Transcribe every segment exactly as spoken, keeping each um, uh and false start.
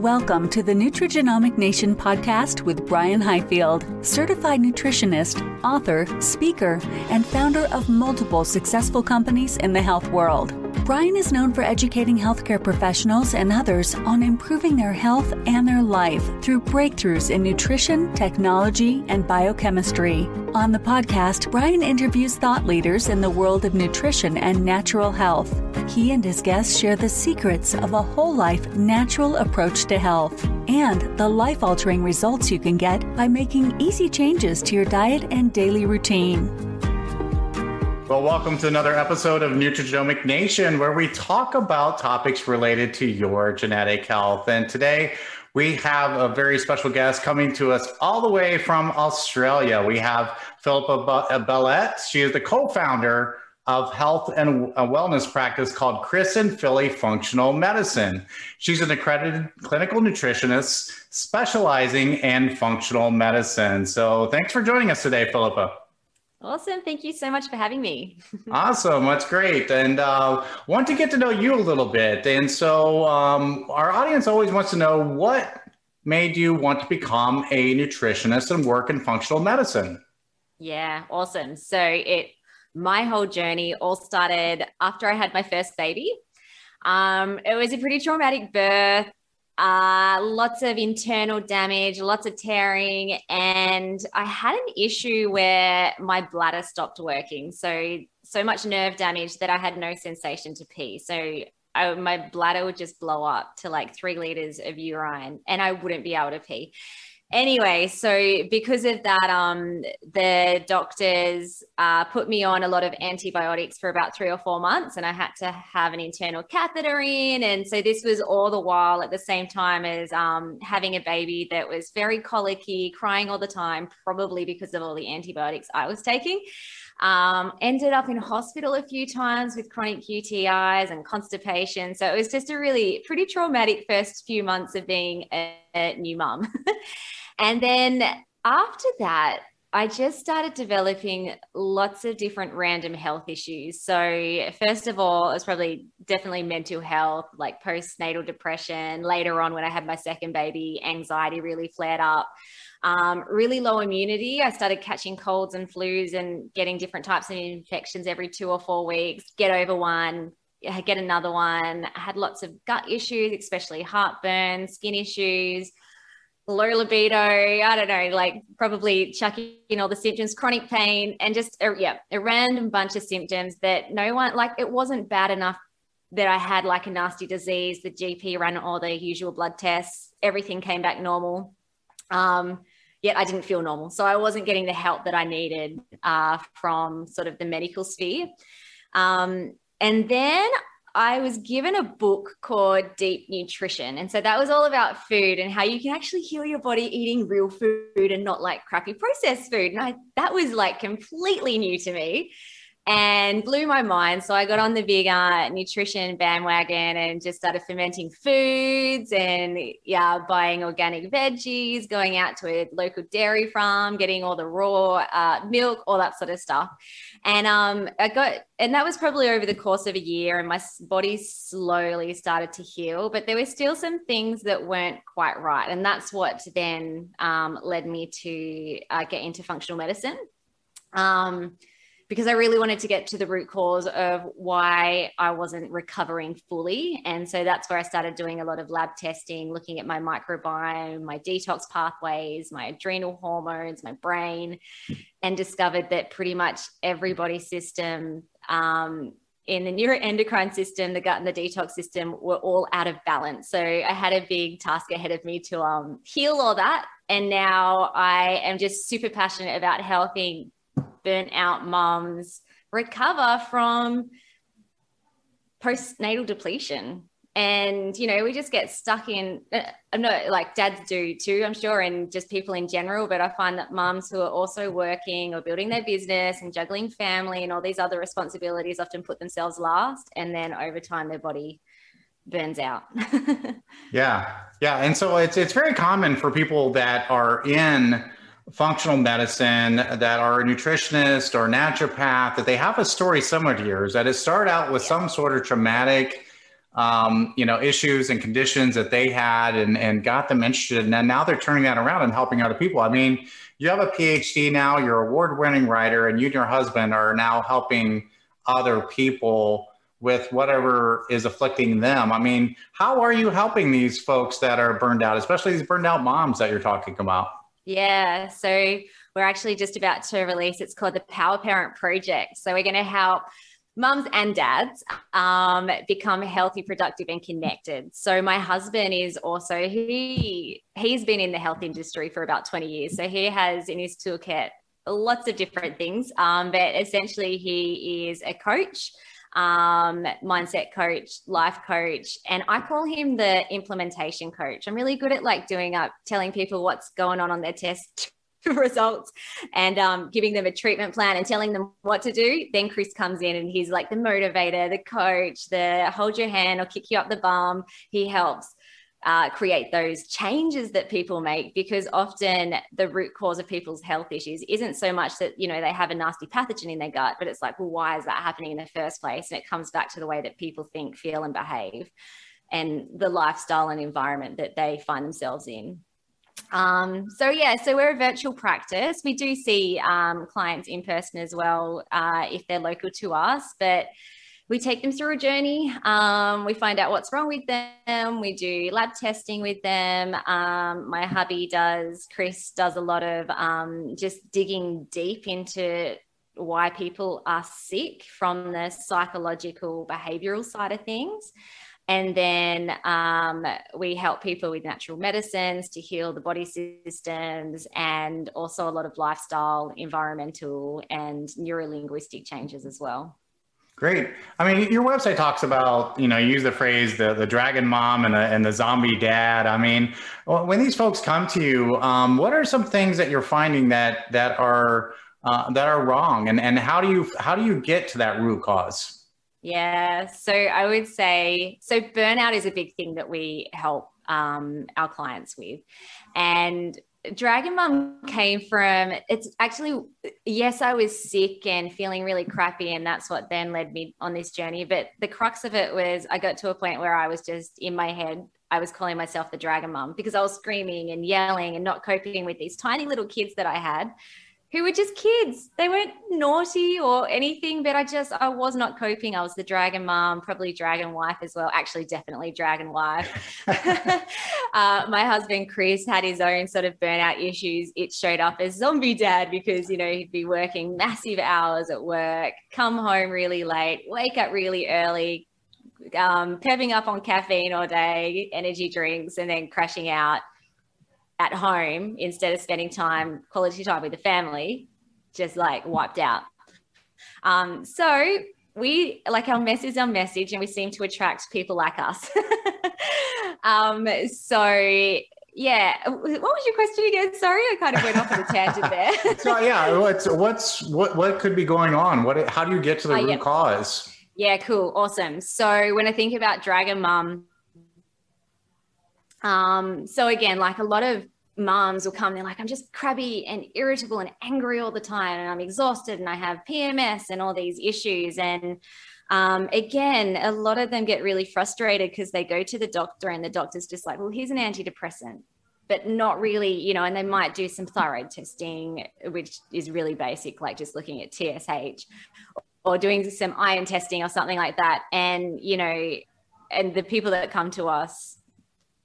Welcome to the Nutrigenomic Nation podcast with Brian Highfield, certified nutritionist, author, speaker, and founder of multiple successful companies in the health world. Brian is known for educating healthcare professionals and others on improving their health and their life through breakthroughs in nutrition, technology, and biochemistry. On the podcast, Brian interviews thought leaders in the world of nutrition and natural health. He and his guests share the secrets of a whole life natural approach to health and the life-altering results you can get by making easy changes to your diet and daily routine. Well, welcome to another episode of Nutrigenomic Nation, where we talk about topics related to your genetic health. And today we have a very special guest coming to us all the way from Australia. We have Philippa Bellette. She is the co-founder of health and a wellness practice called Chris and Philly Functional Medicine. She's an accredited clinical nutritionist specializing in functional medicine. So thanks for joining us today, Philippa. Awesome. Thank you so much for having me. Awesome. That's great. And uh, want to get to know you a little bit. And so um, our audience always wants to know, what made you want to become a nutritionist and work in functional medicine? Yeah, awesome. So it my whole journey all started after I had my first baby. Um, it was a pretty traumatic birth, uh, lots of internal damage, lots of tearing. And I had an issue where my bladder stopped working. So, so much nerve damage that I had no sensation to pee. So I, my bladder would just blow up to like three liters of urine and I wouldn't be able to pee. Anyway, so because of that, um, the doctors uh, put me on a lot of antibiotics for about three or four months, and I had to have an internal catheter in. And so this was all the while at the same time as um, having a baby that was very colicky, crying all the time, probably because of all the antibiotics I was taking. Um, ended up in hospital a few times with chronic U T Is and constipation. So it was just a really pretty traumatic first few months of being a, a new mum. And then after that, I just started developing lots of different random health issues. So first of all, it was probably definitely mental health, like postnatal depression. Later on, when I had my second baby, anxiety really flared up. Um, really low immunity. I started catching colds and flus and getting different types of infections every two or four weeks, get over one, get another one. I had lots of gut issues, especially heartburn, skin issues, low libido, I don't know, like probably chucking in all the symptoms, chronic pain, and just, a, yeah, a random bunch of symptoms that no one, like it wasn't bad enough that I had like a nasty disease. The G P ran all the usual blood tests, everything came back normal. Um, yet I didn't feel normal. So I wasn't getting the help that I needed uh, from sort of the medical sphere. Um, and then I was given a book called Deep Nutrition. And so that was all about food and how you can actually heal your body eating real food and not like crappy processed food. And I, that was like completely new to me and blew my mind. So I got on the big uh, nutrition bandwagon and just started fermenting foods and yeah, buying organic veggies, going out to a local dairy farm, getting all the raw uh, milk, all that sort of stuff. And um, I got, and that was probably over the course of a year, and my body slowly started to heal, but there were still some things that weren't quite right. And that's what then um, led me to uh, get into functional medicine. Um, because I really wanted to get to the root cause of why I wasn't recovering fully. And so that's where I started doing a lot of lab testing, looking at my microbiome, my detox pathways, my adrenal hormones, my brain, and discovered that pretty much every body system um, in the neuroendocrine system, the gut and the detox system were all out of balance. So I had a big task ahead of me to um, heal all that. And now I am just super passionate about helping burnout mums recover from postnatal depletion And, you know, we just get stuck in, I'm not like dads do too, I'm sure, and just people in general, but I find that mums who are also working or building their business and juggling family and all these other responsibilities often put themselves last, and then over time their body burns out. Yeah. Yeah. And so it's, it's very common for people that are in functional medicine, that are a nutritionist or naturopath, that they have a story similar to yours, that is start out with yeah. some sort of traumatic Um, you know, issues and conditions that they had and, and got them interested. And then now they're turning that around and helping other people. I mean, you have a P H D now, you're an award-winning writer, and you and your husband are now helping other people with whatever is afflicting them. I mean, how are you helping these folks that are burned out, especially these burned out moms that you're talking about? Yeah. So we're actually just about to release, it's called the Power Parent Project. So we're going to help mums and dads um, become healthy, productive, and connected. So my husband is also, he, he's been in the health industry for about twenty years. So he has in his toolkit lots of different things, um, but essentially he is a coach, um, mindset coach, life coach, and I call him the implementation coach. I'm really good at like doing up, telling people what's going on on their test results and um, giving them a treatment plan and telling them what to do. Then Chris comes in and he's like the motivator, the coach, the hold your hand or kick you up the bum. He helps uh, create those changes that people make, because often the root cause of people's health issues isn't so much that, you know, they have a nasty pathogen in their gut, but it's like, well, why is that happening in the first place? And it comes back to the way that people think, feel, and behave, and the lifestyle and environment that they find themselves in. Um, so yeah, so we're a virtual practice. We do see um, clients in person as well, uh, if they're local to us, but we take them through a journey. Um, we find out what's wrong with them. We do lab testing with them. Um, my hubby does, Chris does a lot of um, just digging deep into why people are sick from the psychological behavioral side of things. And then um, we help people with natural medicines to heal the body systems, and also a lot of lifestyle, environmental, and neuro-linguistic changes as well. Great. I mean, your website talks about, you know, you use the phrase, the, the dragon mom and the, and the zombie dad. I mean, when these folks come to you, um, what are some things that you're finding that, that are, uh, that are wrong? And, and how do you, how do you get to that root cause? Yeah. So I would say, so burnout is a big thing that we help um, our clients with. And Dragon Mum came from, it's actually, yes, I was sick and feeling really crappy, and that's what then led me on this journey. But the crux of it was I got to a point where I was just in my head, I was calling myself the Dragon Mum, because I was screaming and yelling and not coping with these tiny little kids that I had, who were just kids. They weren't naughty or anything, but I just, I was not coping. I was the dragon mom, probably dragon wife as well. Actually, definitely dragon wife. uh, my husband, Chris, had his own sort of burnout issues. It showed up as zombie dad because, you know, he'd be working massive hours at work, come home really late, wake up really early, um, pepping up on caffeine all day, energy drinks, and then crashing out at home instead of spending time, quality time with the family, just like wiped out. Um, so we, like, our message is our message, and we seem to attract people like us. um, so yeah, what was your question again? Sorry, I kind of went off on a tangent there. So yeah, what's, what's, what, what could be going on? What, how do you get to the oh, root yeah. cause? Yeah, cool. Awesome. So when I think about Dragon Mum, Um, so again, like, a lot of moms will come, they're like, I'm just crabby and irritable and angry all the time, and I'm exhausted, and I have P M S and all these issues. And, um, again, a lot of them get really frustrated because they go to the doctor and the doctor's just like, well, here's an antidepressant, but not really, you know, and they might do some thyroid testing, which is really basic, like just looking at T S H or doing some iron testing or something like that. And, you know, and the people that come to us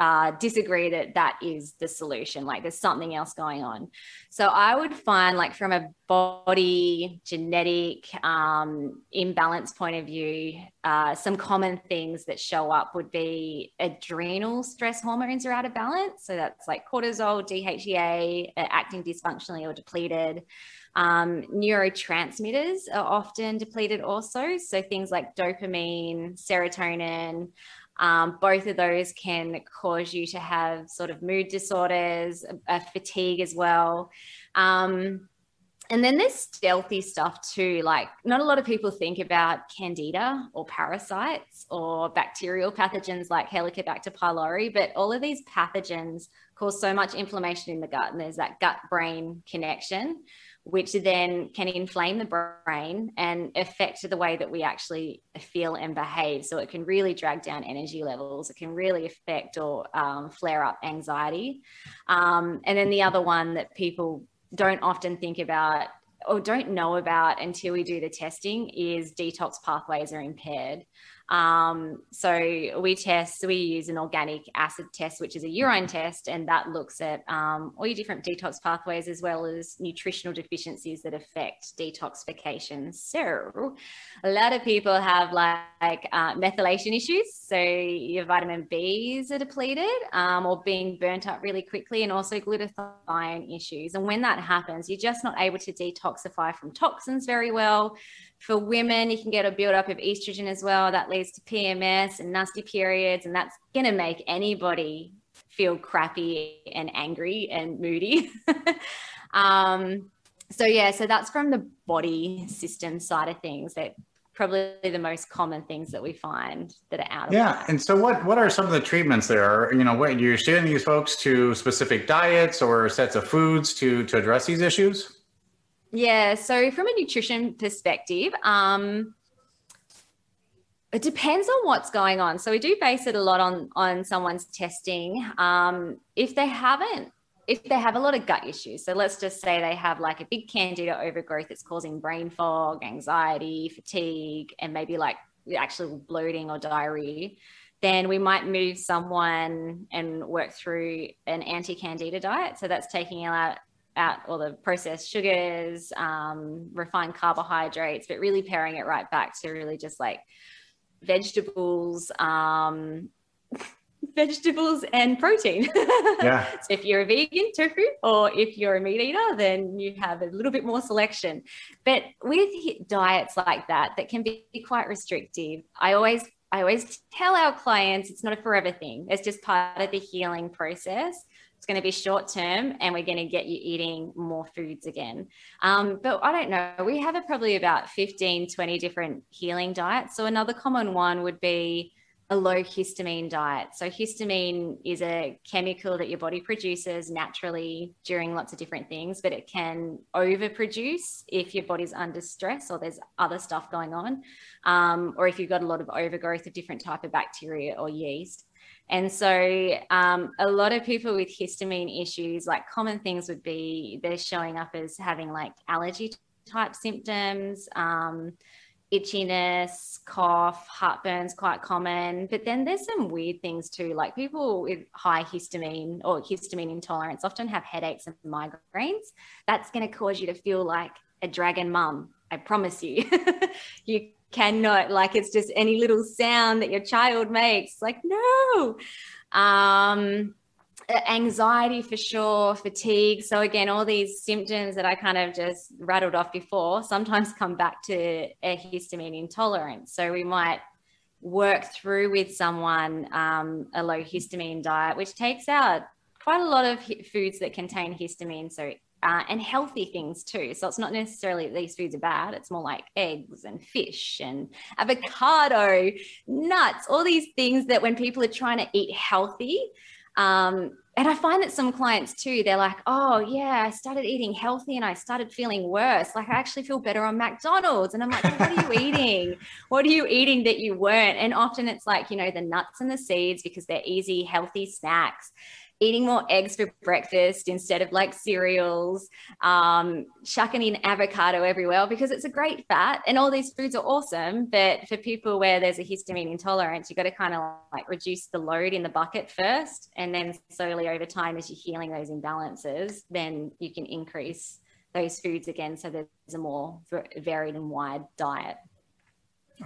uh, disagree that that is the solution. Like, there's something else going on. So I would find, like, from a body genetic, um, imbalance point of view, uh, some common things that show up would be adrenal stress hormones are out of balance. So that's like cortisol, D H E A, uh, acting dysfunctionally or depleted. Um, neurotransmitters are often depleted also. So things like dopamine, serotonin, Um, both of those can cause you to have sort of mood disorders, uh, fatigue as well. Um, and then there's stealthy stuff too. Like, not a lot of people think about candida or parasites or bacterial pathogens like Helicobacter pylori, but all of these pathogens cause so much inflammation in the gut. And there's that gut-brain connection, which then can inflame the brain and affect the way that we actually feel and behave. So it can really drag down energy levels. It can really affect or um, flare up anxiety. Um, and then the other one that people don't often think about or don't know about until we do the testing is detox pathways are impaired. Um, so we test, we use an organic acid test, which is a urine test, and that looks at um, all your different detox pathways as well as nutritional deficiencies that affect detoxification. So a lot of people have like uh, methylation issues. So your vitamin B's are depleted um, or being burnt up really quickly, and also glutathione issues. And when that happens, you're just not able to detoxify from toxins very well. For women, you can get a buildup of estrogen as well. That leads to P M S and nasty periods, and that's going to make anybody feel crappy and angry and moody. um, so, yeah, so that's from the body system side of things. That probably the most common things that we find that are out of yeah life. And so what what are some of the treatments there? You know, what you're steering these folks to specific diets or sets of foods to to address these issues? Yeah, so from a nutrition perspective, um, it depends on what's going on. So we do base it a lot on, on someone's testing. Um, if they haven't, if they have a lot of gut issues, so let's just say they have like a big candida overgrowth that's causing brain fog, anxiety, fatigue, and maybe like actual bloating or diarrhea, then we might move someone and work through an anti-candida diet. So that's taking out out all the processed sugars, um, refined carbohydrates, but really pairing it right back to really just like vegetables, um, vegetables and protein. Yeah. So if you're a vegan, tofu, or if you're a meat eater, then you have a little bit more selection. But with diets like that, that can be quite restrictive. I always, I always tell our clients, it's not a forever thing. It's just part of the healing process. It's going to be short term, and we're going to get you eating more foods again. Um, but I don't know, we have a, probably about fifteen, twenty different healing diets. So another common one would be a low histamine diet. So histamine is a chemical that your body produces naturally during lots of different things, but it can overproduce if your body's under stress or there's other stuff going on, um, or if you've got a lot of overgrowth of different type of bacteria or yeast. And so um, a lot of people with histamine issues, like common things would be they're showing up as having like allergy type symptoms, um, itchiness, cough, heartburn's quite common. But then there's some weird things too, like people with high histamine or histamine intolerance often have headaches and migraines. That's going to cause you to feel like a dragon mum, I promise you. You cannot, like, it's just any little sound that your child makes, like, no. Um, anxiety for sure, fatigue. So again, all these symptoms that I kind of just rattled off before sometimes come back to a histamine intolerance. So we might work through with someone um, a low histamine diet, which takes out quite a lot of foods that contain histamine. So Uh, and healthy things too. So it's not necessarily that these foods are bad. It's more like eggs and fish and avocado, nuts, all these things that when people are trying to eat healthy, um, and I find that some clients too, they're like, oh yeah, I started eating healthy and I started feeling worse. Like, I actually feel better on McDonald's. And I'm like, well, what are you eating? What are you eating that you weren't? And often it's like, you know, the nuts and the seeds, because they're easy, healthy snacks. Eating more eggs for breakfast instead of like cereals, um, chucking in avocado everywhere because it's a great fat, and all these foods are awesome. But for people where there's a histamine intolerance, you've got to kind of like reduce the load in the bucket first. And then slowly over time, as you're healing those imbalances, then you can increase those foods again. So there's a more varied and wide diet.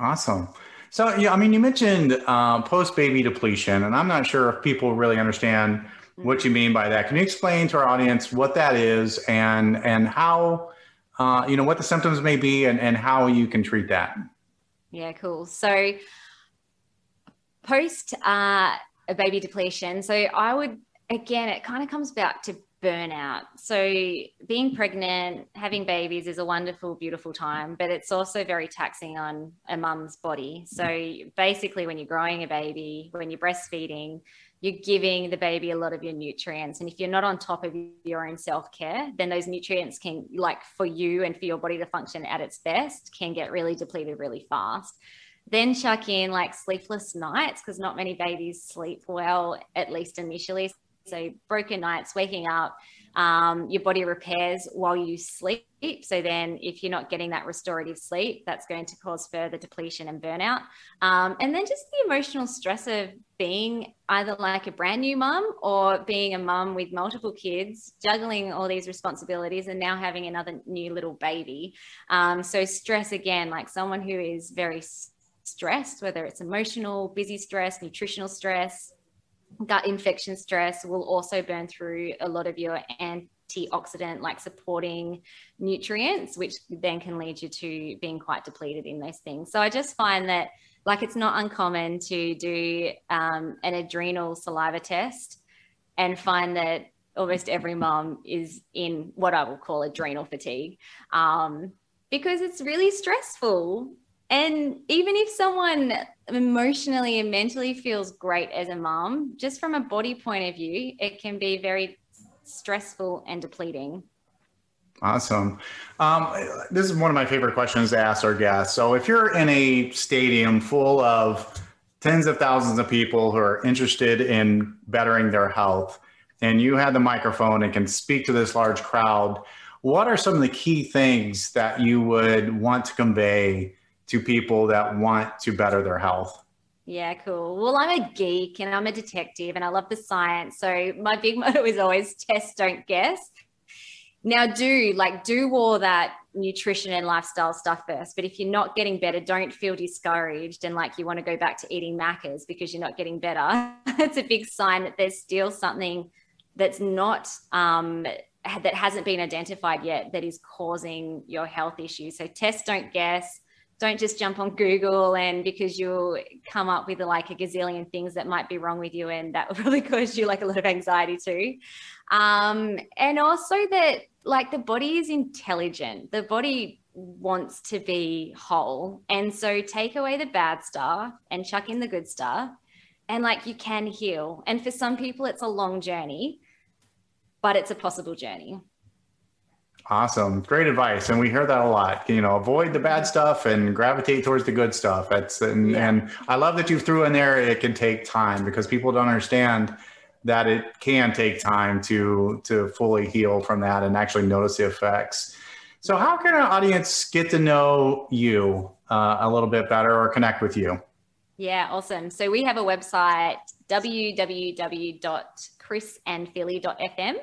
Awesome. So, yeah, I mean, you mentioned uh, post-baby depletion, and I'm not sure if people really understand what you mean by that. Can you explain to our audience what that is, and and how, uh, you know, what the symptoms may be, and, and how you can treat that? Yeah, cool. So post uh, a baby depletion, so I would, again, it kind of comes back to burnout. So being pregnant, having babies is a wonderful, beautiful time, but it's also very taxing on a mum's body. So basically when you're growing a baby, when you're breastfeeding, you're giving the baby a lot of your nutrients. And if you're not on top of your own self-care, then those nutrients can, like for you and for your body to function at its best, can get really depleted really fast. Then chuck in like sleepless nights, because not many babies sleep well, at least initially. So broken nights, waking up, um, your body repairs while you sleep. So then if you're not getting that restorative sleep, that's going to cause further depletion and burnout. Um, and then just the emotional stress of being either like a brand new mum or being a mum with multiple kids, juggling all these responsibilities and now having another new little baby. Um, so stress, again, like someone who is very stressed, whether it's emotional, busy stress, nutritional stress, gut infection stress, will also burn through a lot of your antioxidant, like supporting nutrients, which then can lead you to being quite depleted in those things. So I just find that, like, it's not uncommon to do um, an adrenal saliva test and find that almost every mom is in what I will call adrenal fatigue, um, because it's really stressful. And even if someone emotionally and mentally feels great as a mom, just from a body point of view, it can be very stressful and depleting. Awesome. Um, this is one of my favorite questions to ask our guests. So if you're in a stadium full of tens of thousands of people who are interested in bettering their health, and you had the microphone and can speak to this large crowd, what are some of the key things that you would want to convey to people that want to better their health? Yeah, cool. Well, I'm a geek and I'm a detective and I love the science. So my big motto is always test, don't guess. Now do, like, do all that nutrition and lifestyle stuff first. But if you're not getting better, don't feel discouraged and like you want to go back to eating Maccas because you're not getting better. It's a big sign that there's still something that's not, um, that hasn't been identified yet that is causing your health issues. So test, don't guess. Don't just jump on Google and because you'll come up with like a gazillion things that might be wrong with you, and that will probably cause you like a lot of anxiety too. Um, and also that, like, the body is intelligent. The body wants to be whole. And so take away the bad stuff and chuck in the good stuff, and like you can heal. And for some people it's a long journey, but it's a possible journey. Awesome. Great advice. And we hear that a lot, you know, avoid the bad stuff and gravitate towards the good stuff. That's, and, yeah. and I love that you threw in there, it can take time, because people don't understand that it can take time to, to fully heal from that and actually notice the effects. So how can our audience get to know you uh, a little bit better or connect with you? Yeah, awesome. So we have a website, w w w dot chris and philly dot f m.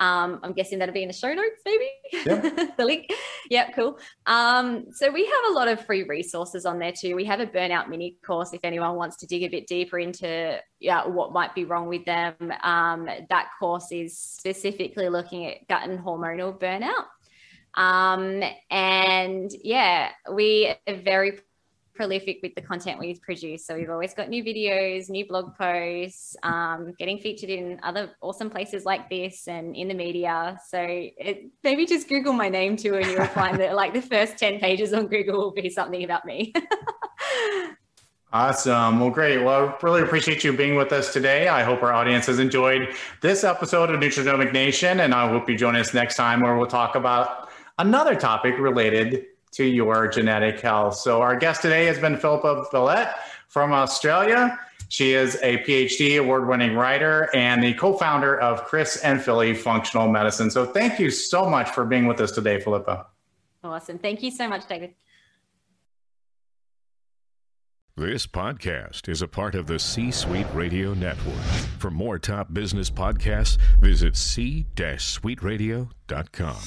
Um, I'm guessing that'll be in the show notes, maybe. Yep. The link. Yeah, cool. Um, so we have a lot of free resources on there too. We have a burnout mini course if anyone wants to dig a bit deeper into yeah, what might be wrong with them. Um, that course is specifically looking at gut and hormonal burnout. Um, and yeah, we are very prolific with the content we've produced. So we've always got new videos, new blog posts, um, getting featured in other awesome places like this and in the media. So it, maybe just Google my name too, and you'll find that like the first ten pages on Google will be something about me. Awesome. Well, great. Well, I really appreciate you being with us today. I hope our audience has enjoyed this episode of Nutrigenomic Nation, and I hope you join us next time where we'll talk about another topic related to your genetic health. So our guest today has been Philippa Bellette from Australia. She is a P H D award-winning writer and the co-founder of Chris and Philly Functional Medicine. So thank you so much for being with us today, Philippa. Awesome. Thank you so much, David. This podcast is a part of the C-Suite Radio Network. For more top business podcasts, visit c dash suite radio dot com.